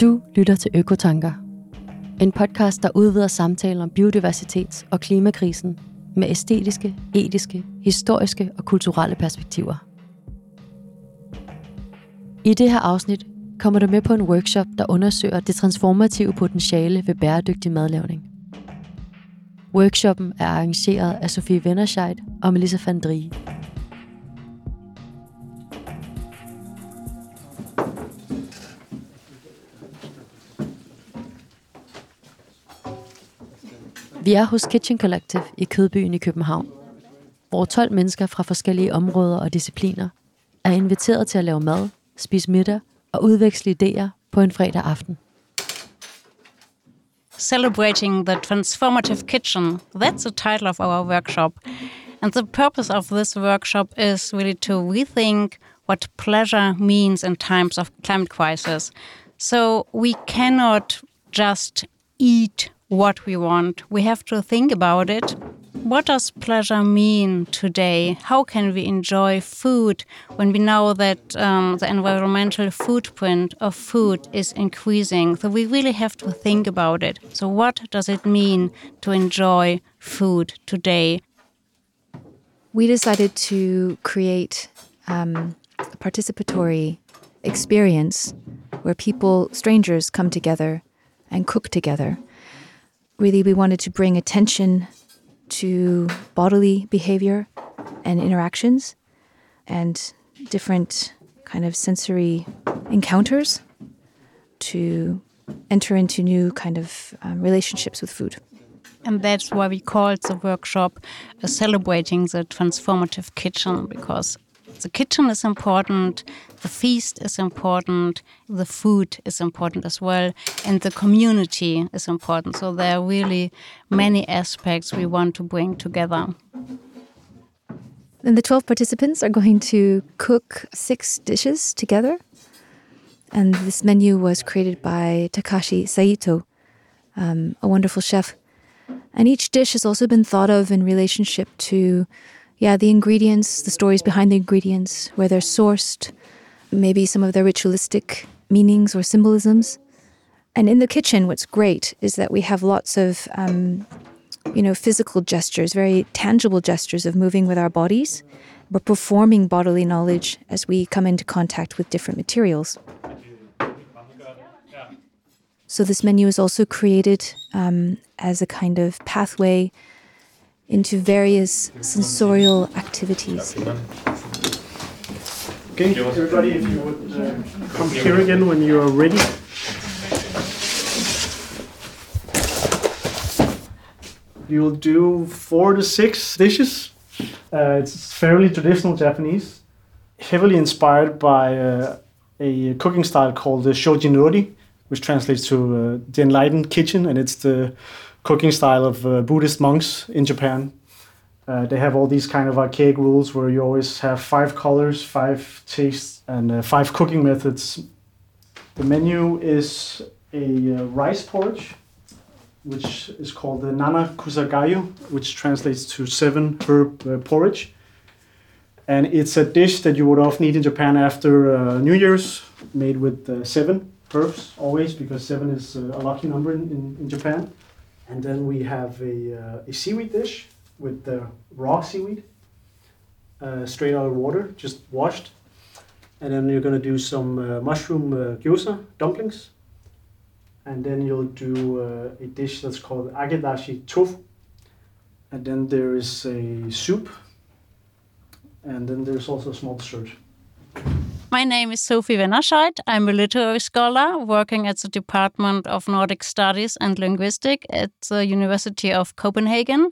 Du lytter til Økotanker, en podcast, der udvider samtaler om biodiversitets- og klimakrisen med æstetiske, etiske, historiske og kulturelle perspektiver. I det her afsnit kommer du med på en workshop, der undersøger det transformative potentiale ved bæredygtig madlavning. Workshoppen er arrangeret af Sophie Wennerscheid og Melissa van Drie. Vi er hos Kitchen Collective i Kødbyen i København, hvor 12 mennesker fra forskellige områder og discipliner er inviteret til at lave mad, spise middag og udveksle idéer på en fredag aften. Celebrating the Transformative Kitchen, that's the title of our workshop. And the purpose of this workshop is really to rethink what pleasure means in times of climate crisis. So we cannot just eat what we want. We have to think about it. What does pleasure mean today? How can we enjoy food when we know that the environmental footprint of food is increasing? So we really have to think about it. So what does it mean to enjoy food today? We decided to create a participatory experience where people, strangers, come together and cook together. Really, we wanted to bring attention to bodily behavior and interactions and different kind of sensory encounters to enter into new kind of relationships with food. And that's why we called the workshop Celebrating the Transformative Kitchen, because the kitchen is important, the feast is important, the food is important as well, and the community is important. So there are really many aspects we want to bring together. And the 12 participants are going to cook 6 dishes together. And this menu was created by Takashi Saito, a wonderful chef. And each dish has also been thought of in relationship to the ingredients, the stories behind the ingredients, where they're sourced, maybe some of their ritualistic meanings or symbolisms. And in the kitchen, what's great is that we have lots of, physical gestures, very tangible gestures of moving with our bodies. We're performing bodily knowledge as we come into contact with different materials. So this menu is also created as a kind of pathway into various sensorial activities. Okay, everybody, if you would come here again when you are ready. You'll do 4 to 6 dishes. It's fairly traditional Japanese, heavily inspired by a cooking style called the shojin ryori, which translates to the enlightened kitchen, and it's the cooking style of Buddhist monks in Japan. They have all these kind of archaic rules where you always have 5 colors, 5 tastes, and 5 cooking methods. The menu is a rice porridge, which is called the nana kusagayu, which translates to 7 herb porridge. And it's a dish that you would often eat in Japan after New Year's, made with 7 herbs always, because 7 is a lucky number in Japan. And then we have a seaweed dish with the raw seaweed, straight out of water, just washed. And then you're going to do some mushroom gyoza dumplings. And then you'll do a dish that's called agedashi tofu. And then there is a soup. And then there's also a small dessert. My name is Sophie Wennerscheid. I'm a literary scholar working at the Department of Nordic Studies and Linguistics at the University of Copenhagen.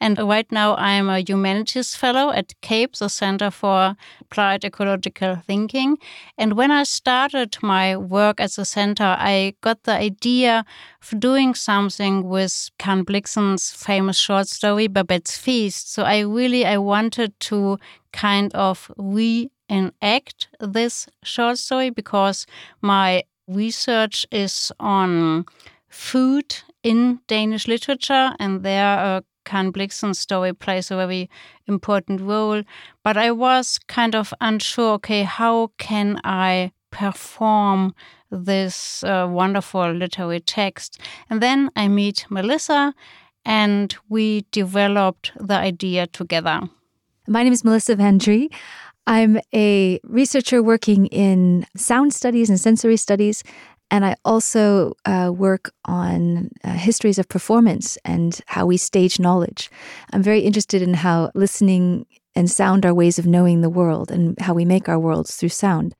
And right now I'm a humanities fellow at CAPE, the Center for Applied Ecological Thinking. And when I started my work at the center, I got the idea of doing something with Karen Blixen's famous short story, Babette's Feast. So I wanted to kind of reenact this short story, because my research is on food in Danish literature, and there Karen Blixen's story plays a very important role. But I was kind of unsure, okay, how can I perform this wonderful literary text. And then I meet Melissa, and we developed the idea together. My name is Melissa van Drie. I'm a researcher working in sound studies and sensory studies, and I also work on histories of performance and how we stage knowledge. I'm very interested in how listening and sound are ways of knowing the world and how we make our worlds through sound.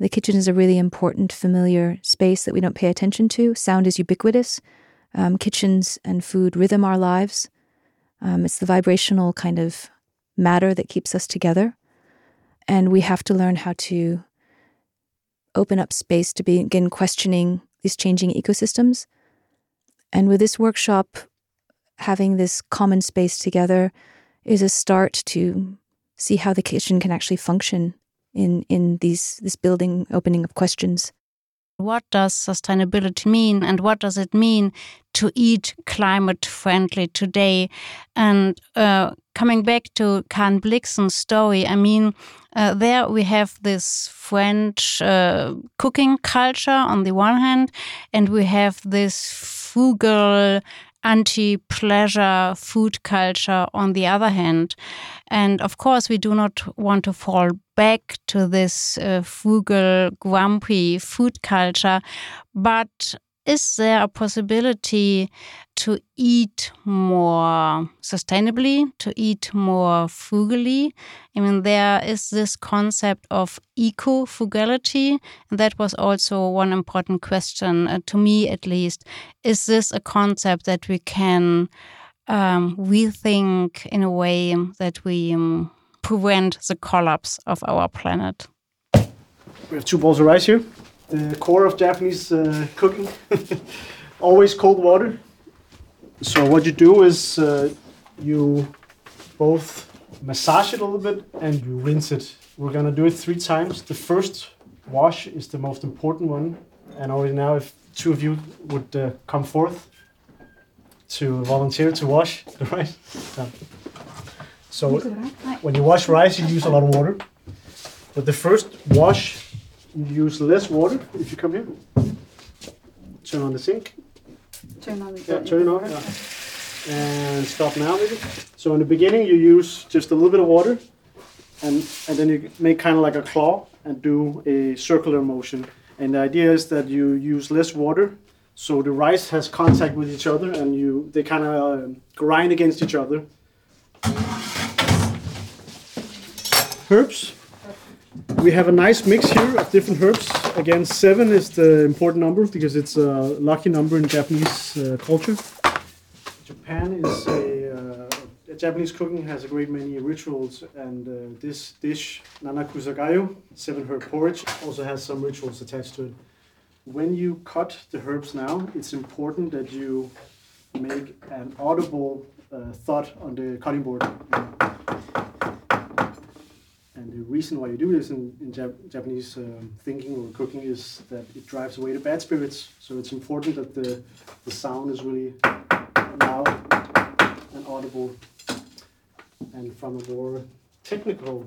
The kitchen is a really important, familiar space that we don't pay attention to. Sound is ubiquitous. Kitchens and food rhythm our lives. It's the vibrational kind of matter that keeps us together. And we have to learn how to open up space to begin questioning these changing ecosystems. And with this workshop, having this common space together is a start to see how the kitchen can actually function in this building, opening of questions. What does sustainability mean, and what does it mean to eat climate-friendly today? And coming back to Karen Blixen's story, I mean, there we have this French cooking culture on the one hand, and we have this frugal, anti-pleasure food culture on the other hand. And of course, we do not want to fall back to this frugal, grumpy food culture. But is there a possibility to eat more sustainably, to eat more frugally? I mean, there is this concept of eco-frugality. And that was also one important question, to me at least. Is this a concept that we can rethink in a way that we prevent the collapse of our planet? We have two bowls of rice here. The core of Japanese cooking, always cold water. So what you do is you both massage it a little bit and you rinse it. We're gonna do it 3 times. The first wash is the most important one. And already now, if 2 of you would come forth to volunteer to wash the rice. So when you wash rice, you use a lot of water. But the first wash, you use less water. If you come here, turn on the sink. Turn on. And stop now, maybe. So in the beginning, you use just a little bit of water, and then you make kind of like a claw and do a circular motion. And the idea is that you use less water, so the rice has contact with each other, and they kind of grind against each other. Herbs. We have a nice mix here of different herbs. Again, 7 is the important number because it's a lucky number in Japanese culture. Japan is Japanese cooking has a great many rituals, and this dish, nana kusagayu, 7-herb porridge, also has some rituals attached to it. When you cut the herbs now, it's important that you make an audible thud on the cutting board. And the reason why you do this in Japanese thinking or cooking is that it drives away the bad spirits. So it's important that the sound is really loud and audible. And from a more technical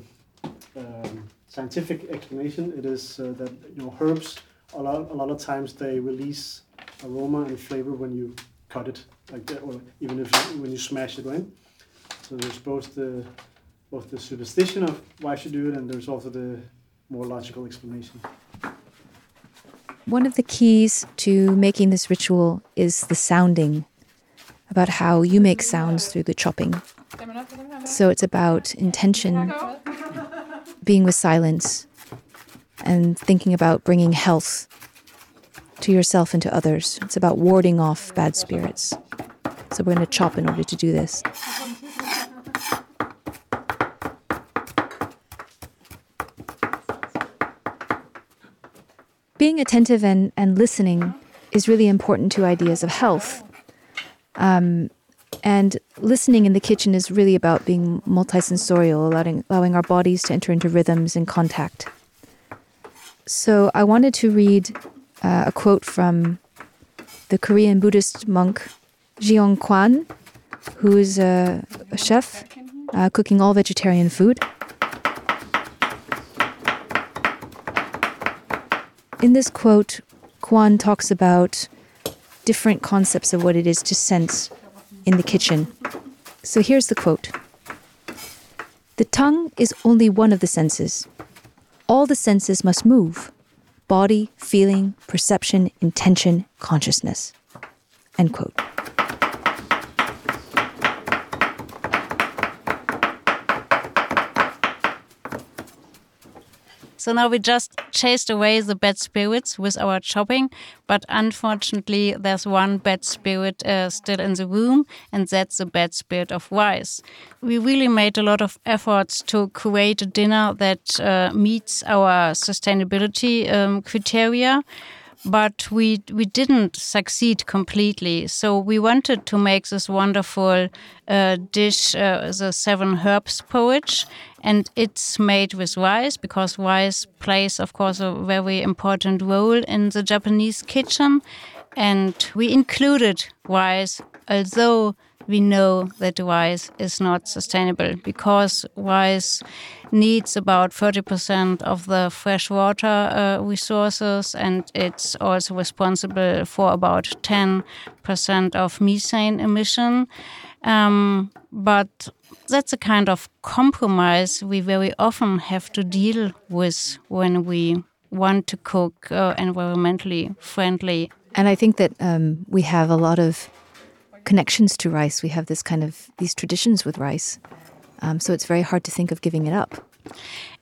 scientific explanation, it is that herbs, a lot of times they release aroma and flavor when you cut it, like that, or even when you smash it, right? So there's both the superstition of why she do it, and there's also the more logical explanation. One of the keys to making this ritual is the sounding, about how you make sounds through the chopping. So it's about intention, being with silence, and thinking about bringing health to yourself and to others. It's about warding off bad spirits. So we're going to chop in order to do this. Being attentive and listening is really important to ideas of health. And listening in the kitchen is really about being multisensorial, allowing our bodies to enter into rhythms and contact. So I wanted to read a quote from the Korean Buddhist monk Jiyong Kwan, who is a chef cooking all vegetarian food. In this quote, Kwan talks about different concepts of what it is to sense in the kitchen. So here's the quote. The tongue is only one of the senses. All the senses must move. Body, feeling, perception, intention, consciousness. End quote. So now we just chased away the bad spirits with our chopping, but unfortunately there's one bad spirit still in the room, and that's the bad spirit of rice. We really made a lot of efforts to create a dinner that meets our sustainability criteria, but we didn't succeed completely. So we wanted to make this wonderful dish, the 7 herbs porridge, and it's made with rice because rice plays, of course, a very important role in the Japanese kitchen. And we included rice, although we know that rice is not sustainable because rice needs about 30% of the fresh water resources, and it's also responsible for about 10% of methane emission. But that's a kind of compromise we very often have to deal with when we want to cook environmentally friendly. And I think that we have a lot of connections to rice. We have this kind of these traditions with rice. So it's very hard to think of giving it up.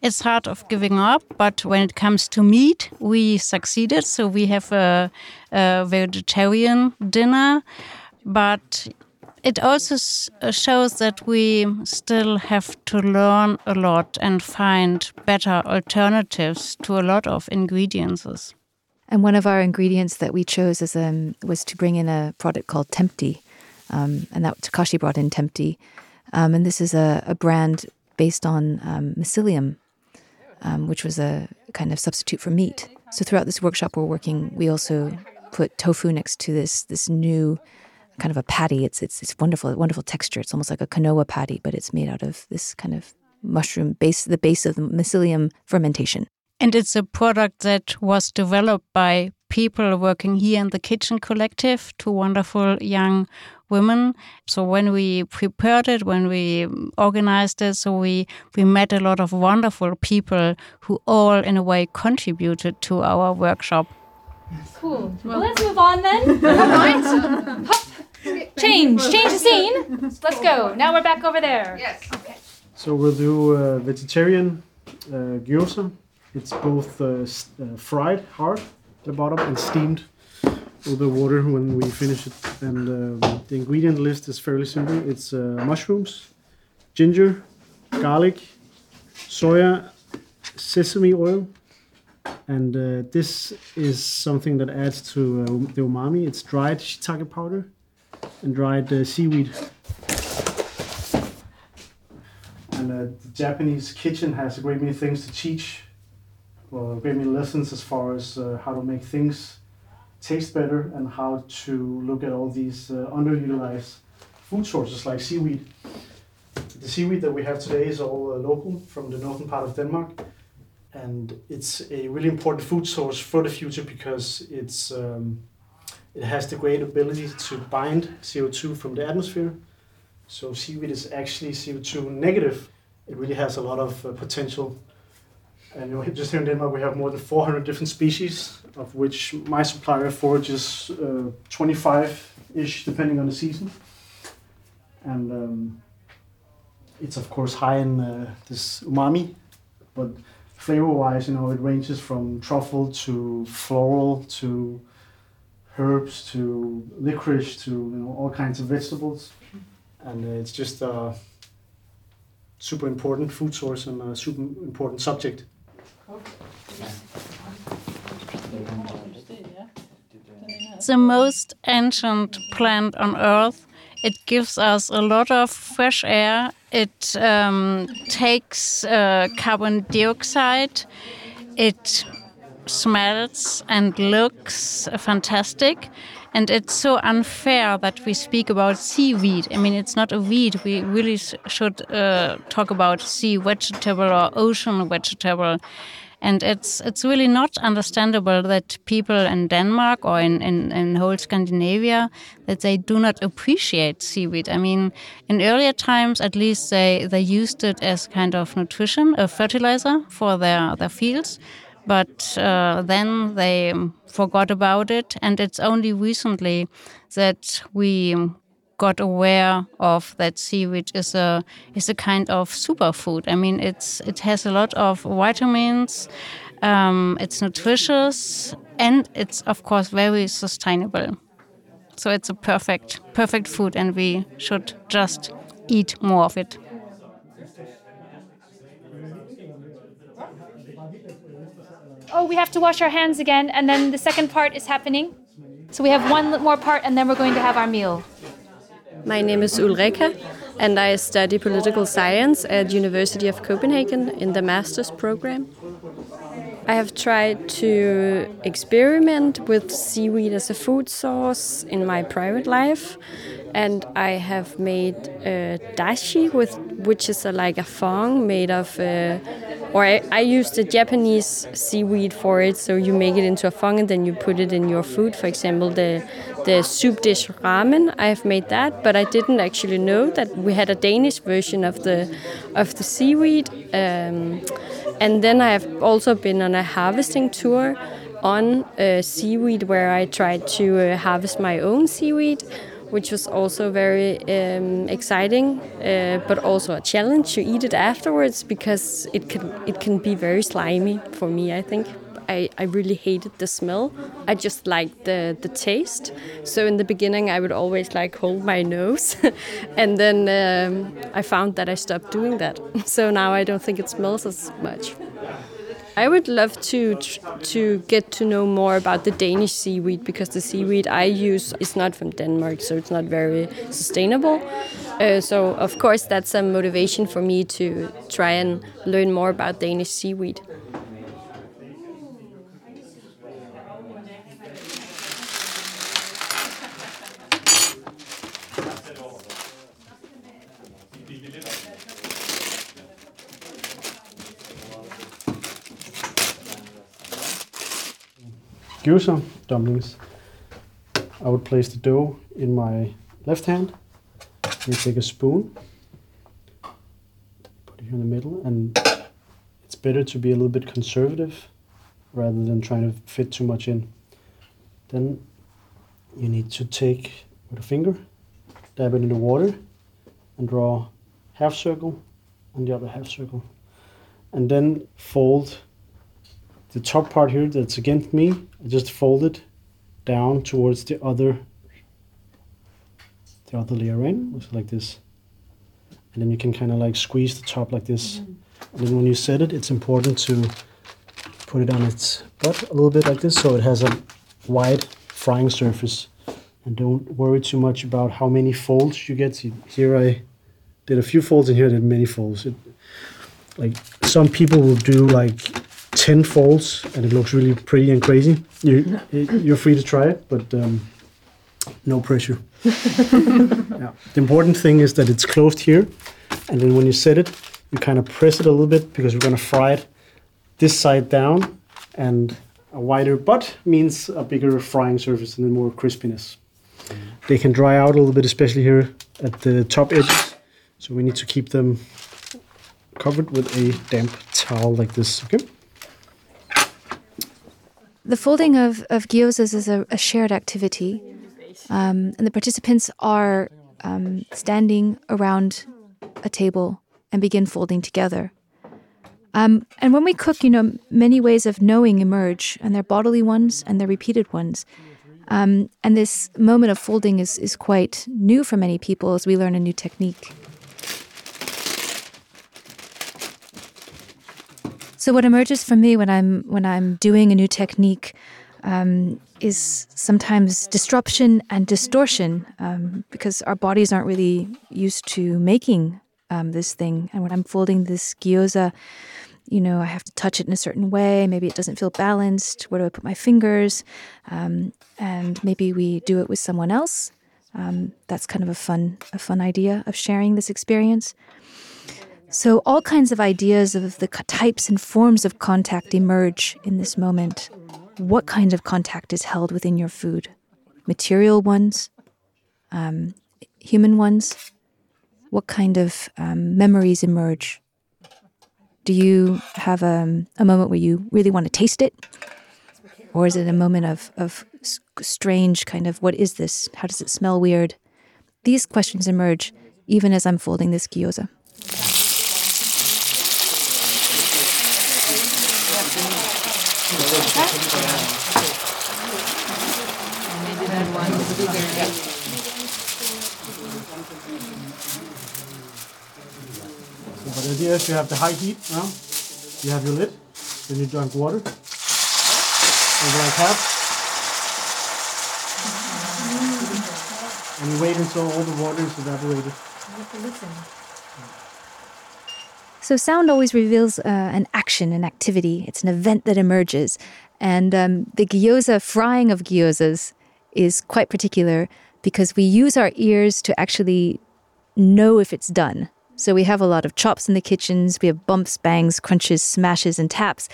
It's hard of giving up, but when it comes to meat, we succeeded. So we have a vegetarian dinner, but it also shows that we still have to learn a lot and find better alternatives to a lot of ingredients. And one of our ingredients that we chose was to bring in a product called Tempeh, and that Takashi brought in Tempeh. And this is a brand based on mycelium, which was a kind of substitute for meat. So throughout this workshop we also put tofu next to this new kind of a patty. It's wonderful texture. It's almost like a quinoa patty, but it's made out of this kind of mushroom base, the base of the mycelium fermentation. And it's a product that was developed by people working here in the Kitchen Collective, 2 wonderful young women. So when we prepared it, when we organized it, so we met a lot of wonderful people who all in a way contributed to our workshop. Cool. Well, let's move on then. Right. Hop. Change the scene. Let's go. Now we're back over there. Yes. Okay. So we'll do vegetarian gyoza. It's both fried hard at the bottom and steamed with the water when we finish it. And the ingredient list is fairly simple. It's mushrooms, ginger, garlic, soya, sesame oil. And this is something that adds to the umami. It's dried shiitake powder and dried seaweed. And the Japanese kitchen has a great many things to teach. Well, gave me lessons as far as how to make things taste better and how to look at all these underutilized food sources like seaweed. The seaweed that we have today is all local from the northern part of Denmark, and it's a really important food source for the future because it has the great ability to bind CO2 from the atmosphere. So seaweed is actually CO2 negative. It really has a lot of potential. And just here in Denmark, we have more than 400 different species, of which my supplier forages 25-ish, depending on the season. And it's, of course, high in this umami, but flavor-wise, it ranges from truffle to floral to herbs to licorice to all kinds of vegetables. And it's just super important food source and a super important subject. The most ancient plant on Earth. It gives us a lot of fresh air. It takes carbon dioxide. It smells and looks fantastic. And it's so unfair that we speak about seaweed. I mean, it's not a weed. We really should talk about sea vegetable or ocean vegetable. And it's really not understandable that people in Denmark or in whole Scandinavia, that they do not appreciate seaweed. I mean, in earlier times, at least they used it as kind of nutrition, a fertilizer for their fields. But then they forgot about it. And it's only recently that we got aware of that seaweed is a kind of superfood. I mean, it has a lot of vitamins, it's nutritious, and it's of course very sustainable. So it's a perfect food, and we should just eat more of it. Oh, we have to wash our hands again, and then the second part is happening. So we have one more part, and then we're going to have our meal. My name is Ulrika, and I study political science at University of Copenhagen in the master's program. I have tried to experiment with seaweed as a food source in my private life, and I have made dashi, which is a fong made of, I used the Japanese seaweed for it, so you make it into a fong and then you put it in your food. For example, the soup dish ramen, I have made that, but I didn't actually know that we had a Danish version of the seaweed. And then I have also been on a harvesting tour on seaweed, where I tried to harvest my own seaweed, which was also very exciting, but also a challenge to eat it afterwards, because it can be very slimy for me, I think. I really hated the smell. I just liked the taste. So in the beginning, I would always hold my nose. And then I found that I stopped doing that. So now I don't think it smells as much. I would love to get to know more about the Danish seaweed, because the seaweed I use is not from Denmark, so it's not very sustainable. So of course that's a motivation for me to try and learn more about Danish seaweed. Gyoza dumplings. I would place the dough in my left hand. You take a spoon, put it here in the middle, and it's better to be a little bit conservative rather than trying to fit too much in. Then you need to take with a finger, dab it in the water, and draw half circle and the other half circle, and then fold. The top part here that's against me, I just fold it down towards the other layer, right? Looks like this. And then you can kind of squeeze the top like this. Mm-hmm. And then when you set it, it's important to put it on its butt a little bit like this, so it has a wide frying surface. And don't worry too much about how many folds you get. Here I did a few folds, and here I did many folds. Some people will do 10 folds, and it looks really pretty and crazy. You're free to try it, but no pressure. Yeah. The important thing is that it's closed here, and then when you set it, you kind of press it a little bit, because we're going to fry it this side down, and a wider butt means a bigger frying surface and then more crispiness. Mm. They can dry out a little bit, especially here at the top edges, so we need to keep them covered with a damp towel like this, okay? The folding of gyozas is a shared activity, and the participants are standing around a table and begin folding together. And when we cook, many ways of knowing emerge, and they're bodily ones and they're repeated ones. And this moment of folding is quite new for many people as we learn a new technique. So what emerges for me when I'm doing a new technique is sometimes disruption and distortion, because our bodies aren't really used to making this thing. And when I'm folding this gyoza, I have to touch it in a certain way. Maybe it doesn't feel balanced. Where do I put my fingers? And maybe we do it with someone else. That's kind of a fun idea of sharing this experience. So all kinds of ideas of the types and forms of contact emerge in this moment. What kind of contact is held within your food? Material ones? Human ones? What kind of memories emerge? Do you have a moment where you really want to taste it? Or is it a moment of strange kind of, what is this? How does it smell weird? These questions emerge even as I'm folding this gyoza. So the idea is you have the high heat now, you have your lid, then you drink water, and like half, and you wait until all the water is evaporated. So sound always reveals an action, an activity. It's an event that emerges. And the gyoza, frying of gyozas, is quite particular because we use our ears to actually know if it's done. So we have a lot of chops in the kitchens. We have bumps, bangs, crunches, smashes, and taps.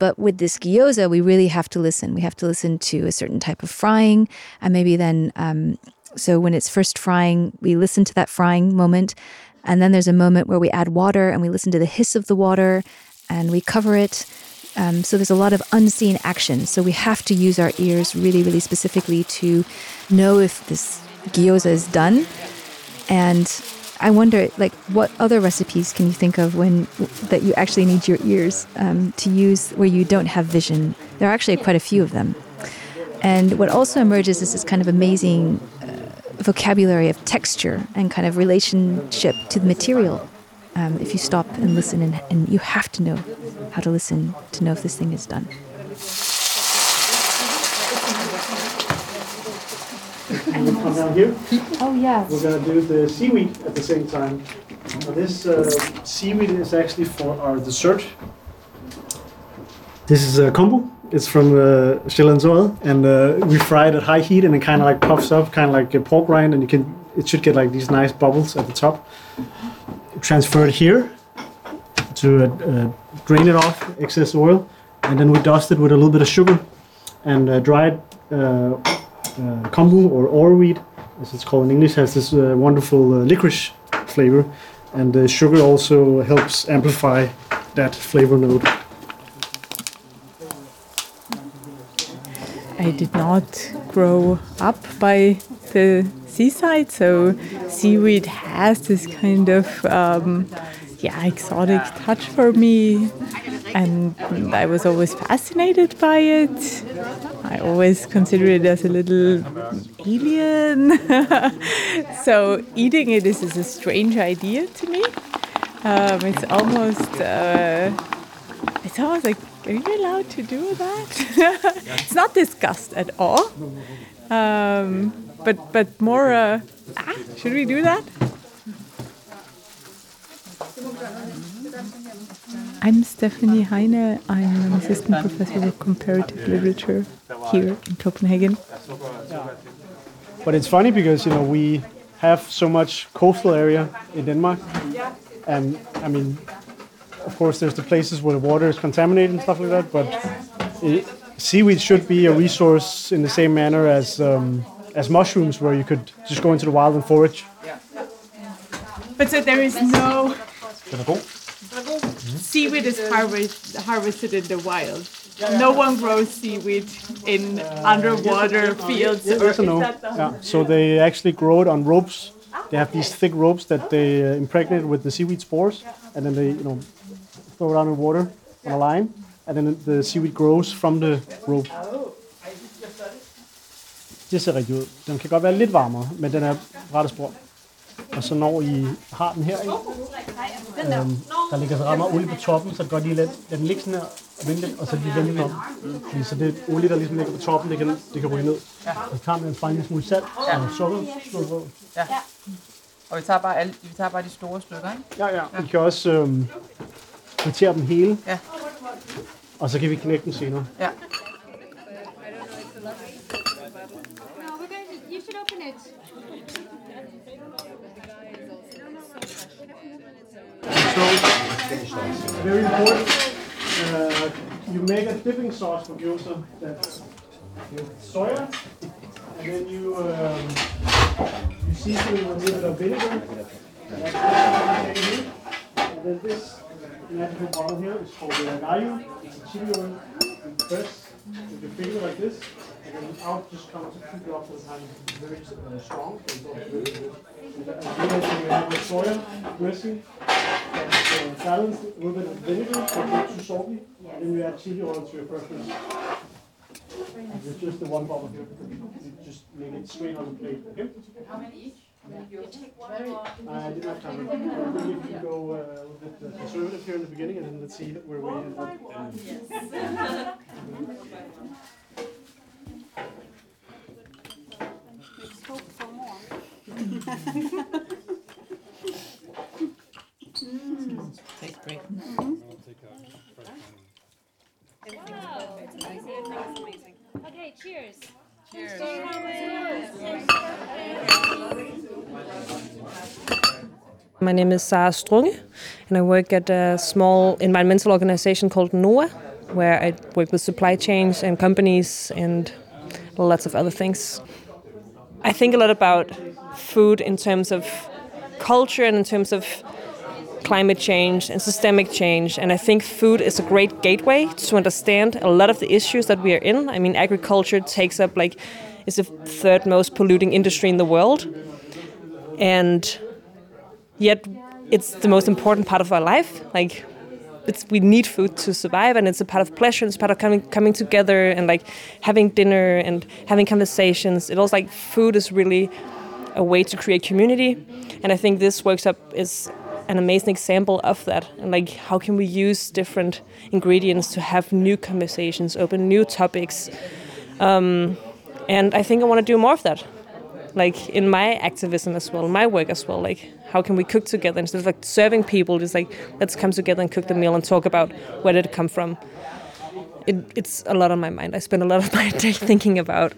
But with this gyoza, we really have to listen. We have to listen to a certain type of frying. And maybe then, so when it's first frying, we listen to that frying moment. And then there's a moment where we add water and we listen to the hiss of the water and we cover it. So there's a lot of unseen action. So we have to use our ears really, really specifically to know if this gyoza is done. And I wonder, like, what other recipes can you think of when that you actually need your ears to use where you don't have vision? There are actually quite a few of them. And what also emerges is this kind of amazing vocabulary of texture and kind of relationship to the material. If you stop and listen, and you have to know how to listen to know if this thing is done. And we'll come down here. Oh, yeah. We're going to do the seaweed at the same time. Now this seaweed is actually for our dessert. This is kombu. It's from Sjællands Odde, and we fry it at high heat, and it kind of like puffs up, kind of like a pork rind, and it should get like these nice bubbles at the top. Transfer it here to drain it off, excess oil, and then we dust it with a little bit of sugar and dried kombu or oreweed, as it's called in English, has this wonderful licorice flavor, and the sugar also helps amplify that flavor note. I did not grow up by the seaside, so seaweed has this kind of exotic touch for me, and I was always fascinated by it. I always considered it as a little alien. So eating it is a strange idea to me. It's almost like, are you allowed to do that? It's not discussed at all. But more, should we do that? I'm Stephanie Heine. I'm an assistant professor of comparative literature here in Copenhagen. But it's funny because, you know, we have so much coastal area in Denmark. And, I mean, of course, there's the places where the water is contaminated and stuff like that, but seaweed should be a resource in the same manner as mushrooms, where you could just go into the wild and forage. But so there is no... Seaweed is harvested in the wild. No one grows seaweed in underwater fields. Yes, or no. So they actually grow it on ropes. They have these thick ropes that they impregnate with the seaweed spores, and then they, you know, throw it out in water on a line, and then the seaweed grows from the rope. Det ser rigtigt ud. Den kan godt være lidt varmere, men den er rette spor. Og så når I har den her, der ligger så rammer olie på toppen, så det går lige lidt. Den ligger sådan her og vende lidt, og så lige vende den om. Så det olie, der ligesom ligger på toppen, det kan ryge ned. Og så tager man bare en lille smule salt og sukker. Ja. Og vi tager bare de store stykker, ikke? Ja. Vi kan også kvartere dem hele, og så kan vi knække dem senere. Ja. No, we're going to, you should open it. So, very important, you make a dipping sauce for gyoza that's soya, and then you you season it with a little bit of vinegar, and then this natural bottle here is called the agayu. It's a chili oil, and press with your finger like this, and then out just comes a few drops of honey. It's very strong, so it's also very good. And then you have the soya dressing, and balance it with a little bit of vinegar, so it's not too salty, and then you add chili oil to your preference. It's just the one bottle here. You just make it straight on the plate. Okay? How many each? You take one or I did not count. If you go a little bit conservative here in the beginning, and then let's see where we end up. Yes. Let's hope for more. Take break. Wow, it's amazing. It's amazing. Okay, cheers. Cheers. My name is Sarah Strunge, and I work at a small environmental organization called NOAH, where I work with supply chains and companies and lots of other things. I think a lot about food in terms of culture and in terms of climate change and systemic change, and I think food is a great gateway to understand a lot of the issues that we are in. I mean, agriculture takes up it's the third most polluting industry in the world, and yet it's the most important part of our life. We need food to survive, and it's a part of pleasure. It's a part of coming together and having dinner and having conversations. It also food is really a way to create community, and I think this workshop is an amazing example of that, and how can we use different ingredients to have new conversations, open new topics, and I think I want to do more of that, in my activism as well, my work as well. How can we cook together instead of serving people? Just let's come together and cook the meal and talk about where did it come from. It's a lot on my mind. I spend a lot of my day thinking about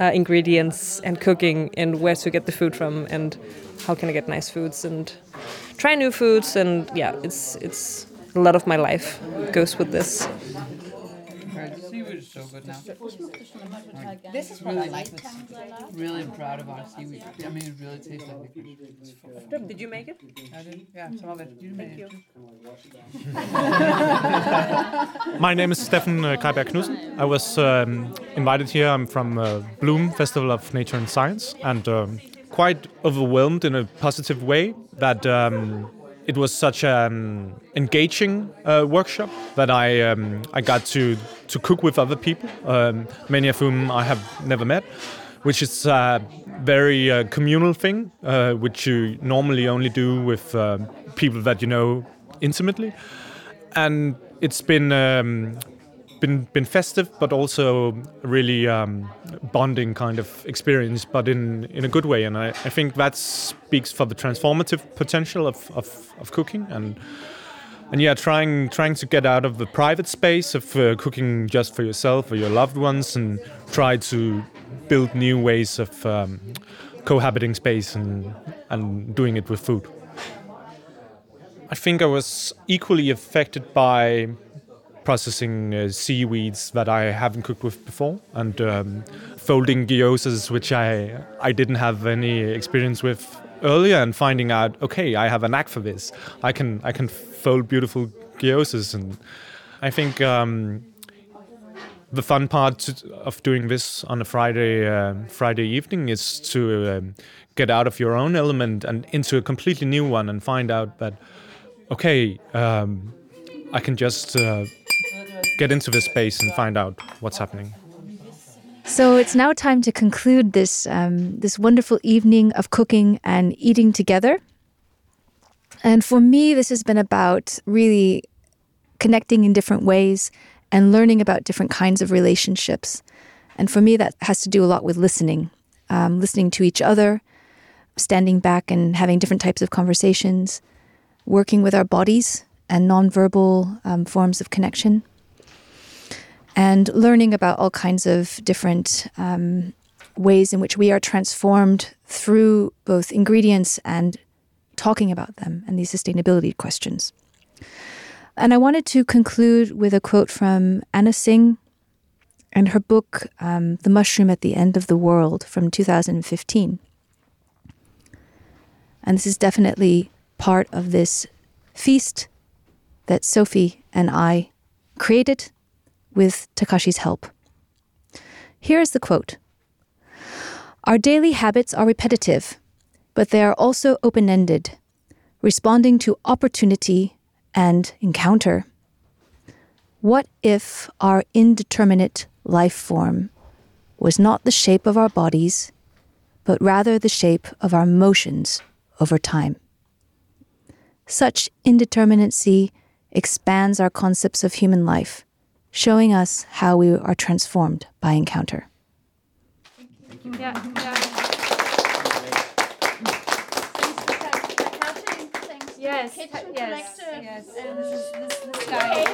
ingredients and cooking and where to get the food from and how can I get nice foods and try new foods, and yeah, it's a lot of my life goes with this. Seaweed is so good now. This is what I like. Really proud of our seaweed. I mean, it really tastes like licorice. Did you make it? I did. Yeah, some of it. Thank you. My name is Steffen Krejberg Knudsen. I was invited here. I'm from Bloom Festival of Nature and Science, and quite overwhelmed in a positive way that it was such an engaging workshop that I got to cook with other people, many of whom I have never met, which is a very communal thing, which you normally only do with people that you know intimately. And it's been festive, but also really bonding kind of experience, but in a good way. And I think that speaks for the transformative potential of cooking, and yeah, trying to get out of the private space of cooking just for yourself or your loved ones, and try to build new ways of cohabiting space and doing it with food. I think I was equally affected by processing seaweeds that I haven't cooked with before, and folding gyozas, which I didn't have any experience with earlier, and finding out, okay, I have a knack for this. I can fold beautiful gyozas, and I think the fun part of doing this on a Friday evening is to get out of your own element and into a completely new one, and find out that, okay, I can just get into this space and find out what's happening. So it's now time to conclude this this wonderful evening of cooking and eating together. And for me, this has been about really connecting in different ways and learning about different kinds of relationships. And for me, that has to do a lot with listening, listening to each other, standing back and having different types of conversations, working with our bodies and nonverbal forms of connection. and learning about all kinds of different ways in which we are transformed through both ingredients and talking about them and these sustainability questions. And I wanted to conclude with a quote from Anna Singh and her book, The Mushroom at the End of the World, from 2015. And this is definitely part of this feast that Sophie and I created with Takashi's help. Here is the quote. Our daily habits are repetitive, but they are also open-ended, responding to opportunity and encounter. What if our indeterminate life form was not the shape of our bodies, but rather the shape of our motions over time? Such indeterminacy expands our concepts of human life, showing us how we are transformed by encounter. Thank you. Yeah, yeah. Yes. Kitchen Collective. Yes. And this guy.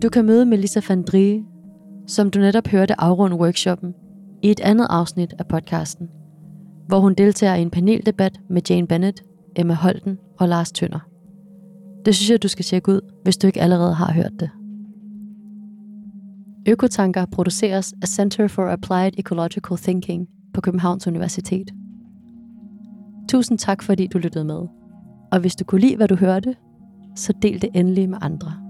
Du kan møde Melissa van Drie, som du netop hørte afrunde workshoppen, i et andet afsnit af podcasten, hvor hun deltager i en paneldebat med Jane Bennett, Emma Holten og Lars Tønder. Det synes jeg, du skal tjekke ud, hvis du ikke allerede har hørt det. Økotanker produceres af Center for Applied Ecological Thinking på Københavns Universitet. Tusind tak, fordi du lyttede med. Og hvis du kunne lide, hvad du hørte, så del det endelig med andre.